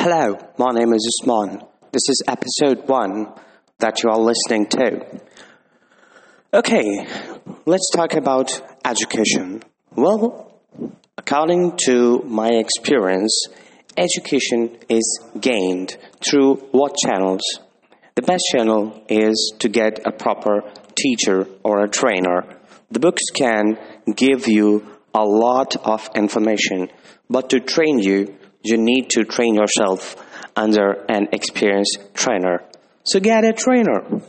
Hello, my name is Usman. This is episode 1 that you are listening to. Okay, let's talk about education. Well, according to my experience, education is gained through what channels? The best channel is to get a proper teacher or a trainer. The books can give you a lot of information, but to train you, you need to train yourself under an experienced trainer. So get a trainer.